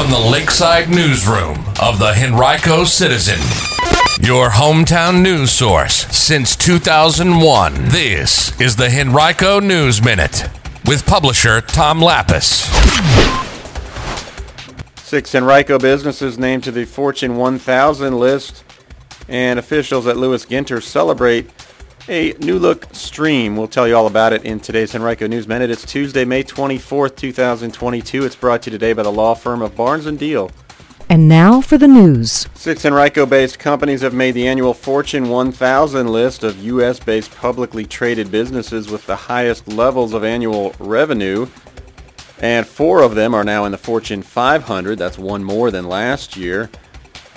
from the Lakeside Newsroom of the Henrico Citizen, your hometown news source since 2001. This is the Henrico News Minute with publisher Tom Lapis. 6 Henrico businesses named to the Fortune 1000 list, and officials at Lewis Ginter celebrate a new-look stream. We'll tell you all about it in today's Henrico News Minute. It's Tuesday, May 24th, 2022. It's brought to you today by the law firm of Barnes & Deal. And now for the news. 6 Henrico-based companies have made the annual Fortune 1000 list of U.S.-based publicly traded businesses with the highest levels of annual revenue. And 4 of them are now in the Fortune 500. That's one more than last year,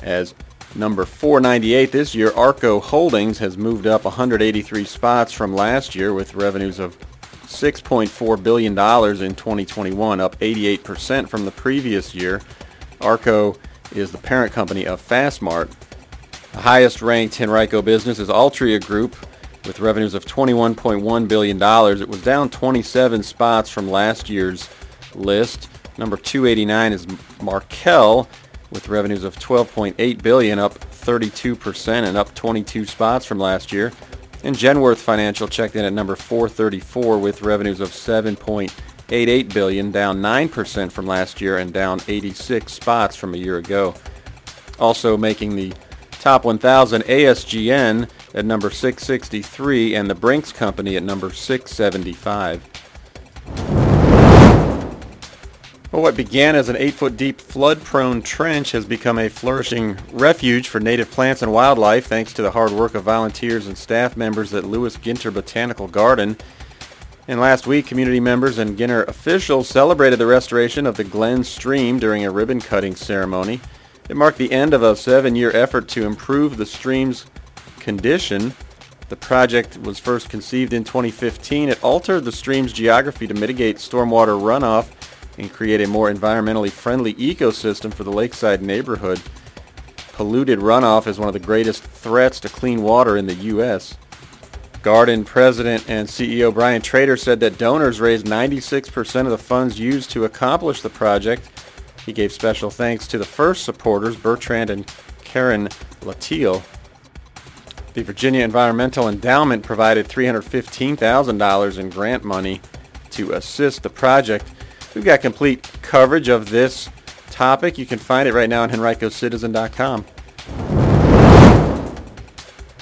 as number 498 this year, Arco Holdings has moved up 183 spots from last year with revenues of $6.4 billion in 2021, up 88% from the previous year. Arco is the parent company of Fast Mart. The highest ranked Henrico business is Altria Group with revenues of $21.1 billion. It was down 27 spots from last year's list. Number 289 is Markel, with revenues of $12.8 billion, up 32% and up 22 spots from last year. And Genworth Financial checked in at number 434 with revenues of $7.88 billion, down 9% from last year and down 86 spots from a year ago. Also making the top 1,000, ASGN at number 663 and the Brinks Company at number 675. Well, what began as an 8-foot-deep flood-prone trench has become a flourishing refuge for native plants and wildlife thanks to the hard work of volunteers and staff members at Lewis Ginter Botanical Garden. And last week, community members and Ginter officials celebrated the restoration of the Glen Stream during a ribbon-cutting ceremony. It marked the end of a 7-year effort to improve the stream's condition. The project was first conceived in 2015. It altered the stream's geography to mitigate stormwater runoff and create a more environmentally friendly ecosystem for the lakeside neighborhood. Polluted runoff is one of the greatest threats to clean water in the U.S. Garden President and CEO Brian Trader said that donors raised 96% of the funds used to accomplish the project. He gave special thanks to the first supporters, Bertrand and Karen Latiel. The Virginia Environmental Endowment provided $315,000 in grant money to assist the project. We've got complete coverage of this topic. You can find it right now on HenricoCitizen.com.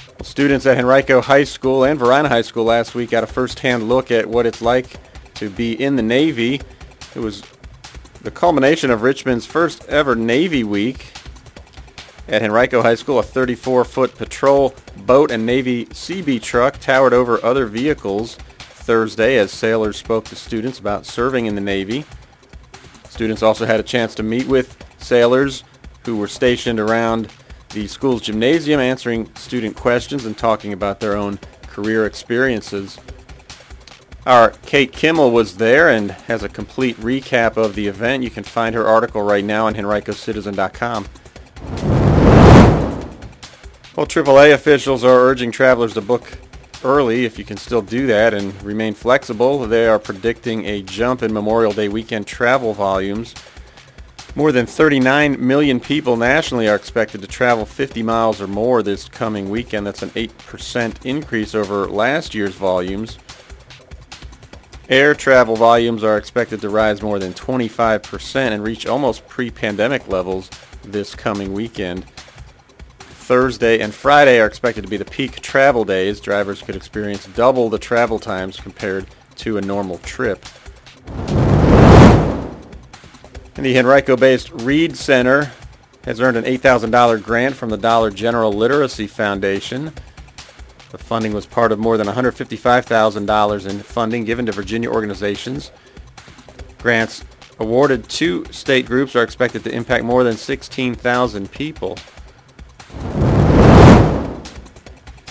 Well, students at Henrico High School and Varina High School last week got a first-hand look at what it's like to be in the Navy. It was the culmination of Richmond's first ever Navy Week. At Henrico High School, a 34-foot patrol boat and Navy CB truck towered over other vehicles Thursday as sailors spoke to students about serving in the Navy. Students also had a chance to meet with sailors who were stationed around the school's gymnasium, answering student questions and talking about their own career experiences. Our Kate Kimmel was there and has a complete recap of the event. You can find her article right now on HenricoCitizen.com. Well, AAA officials are urging travelers to book early if you can still do that and remain flexible. They are predicting a jump in Memorial Day weekend travel volumes. More than 39 million people nationally are expected to travel 50 miles or more this coming weekend. That's an 8% increase over last year's volumes. Air travel volumes are expected to rise more than 25% and reach almost pre-pandemic levels this coming weekend. Thursday and Friday are expected to be the peak travel days. Drivers could experience double the travel times compared to a normal trip. And the Henrico-based Reed Center has earned an $8,000 grant from the Dollar General Literacy Foundation. The funding was part of more than $155,000 in funding given to Virginia organizations. Grants awarded to state groups are expected to impact more than 16,000 people.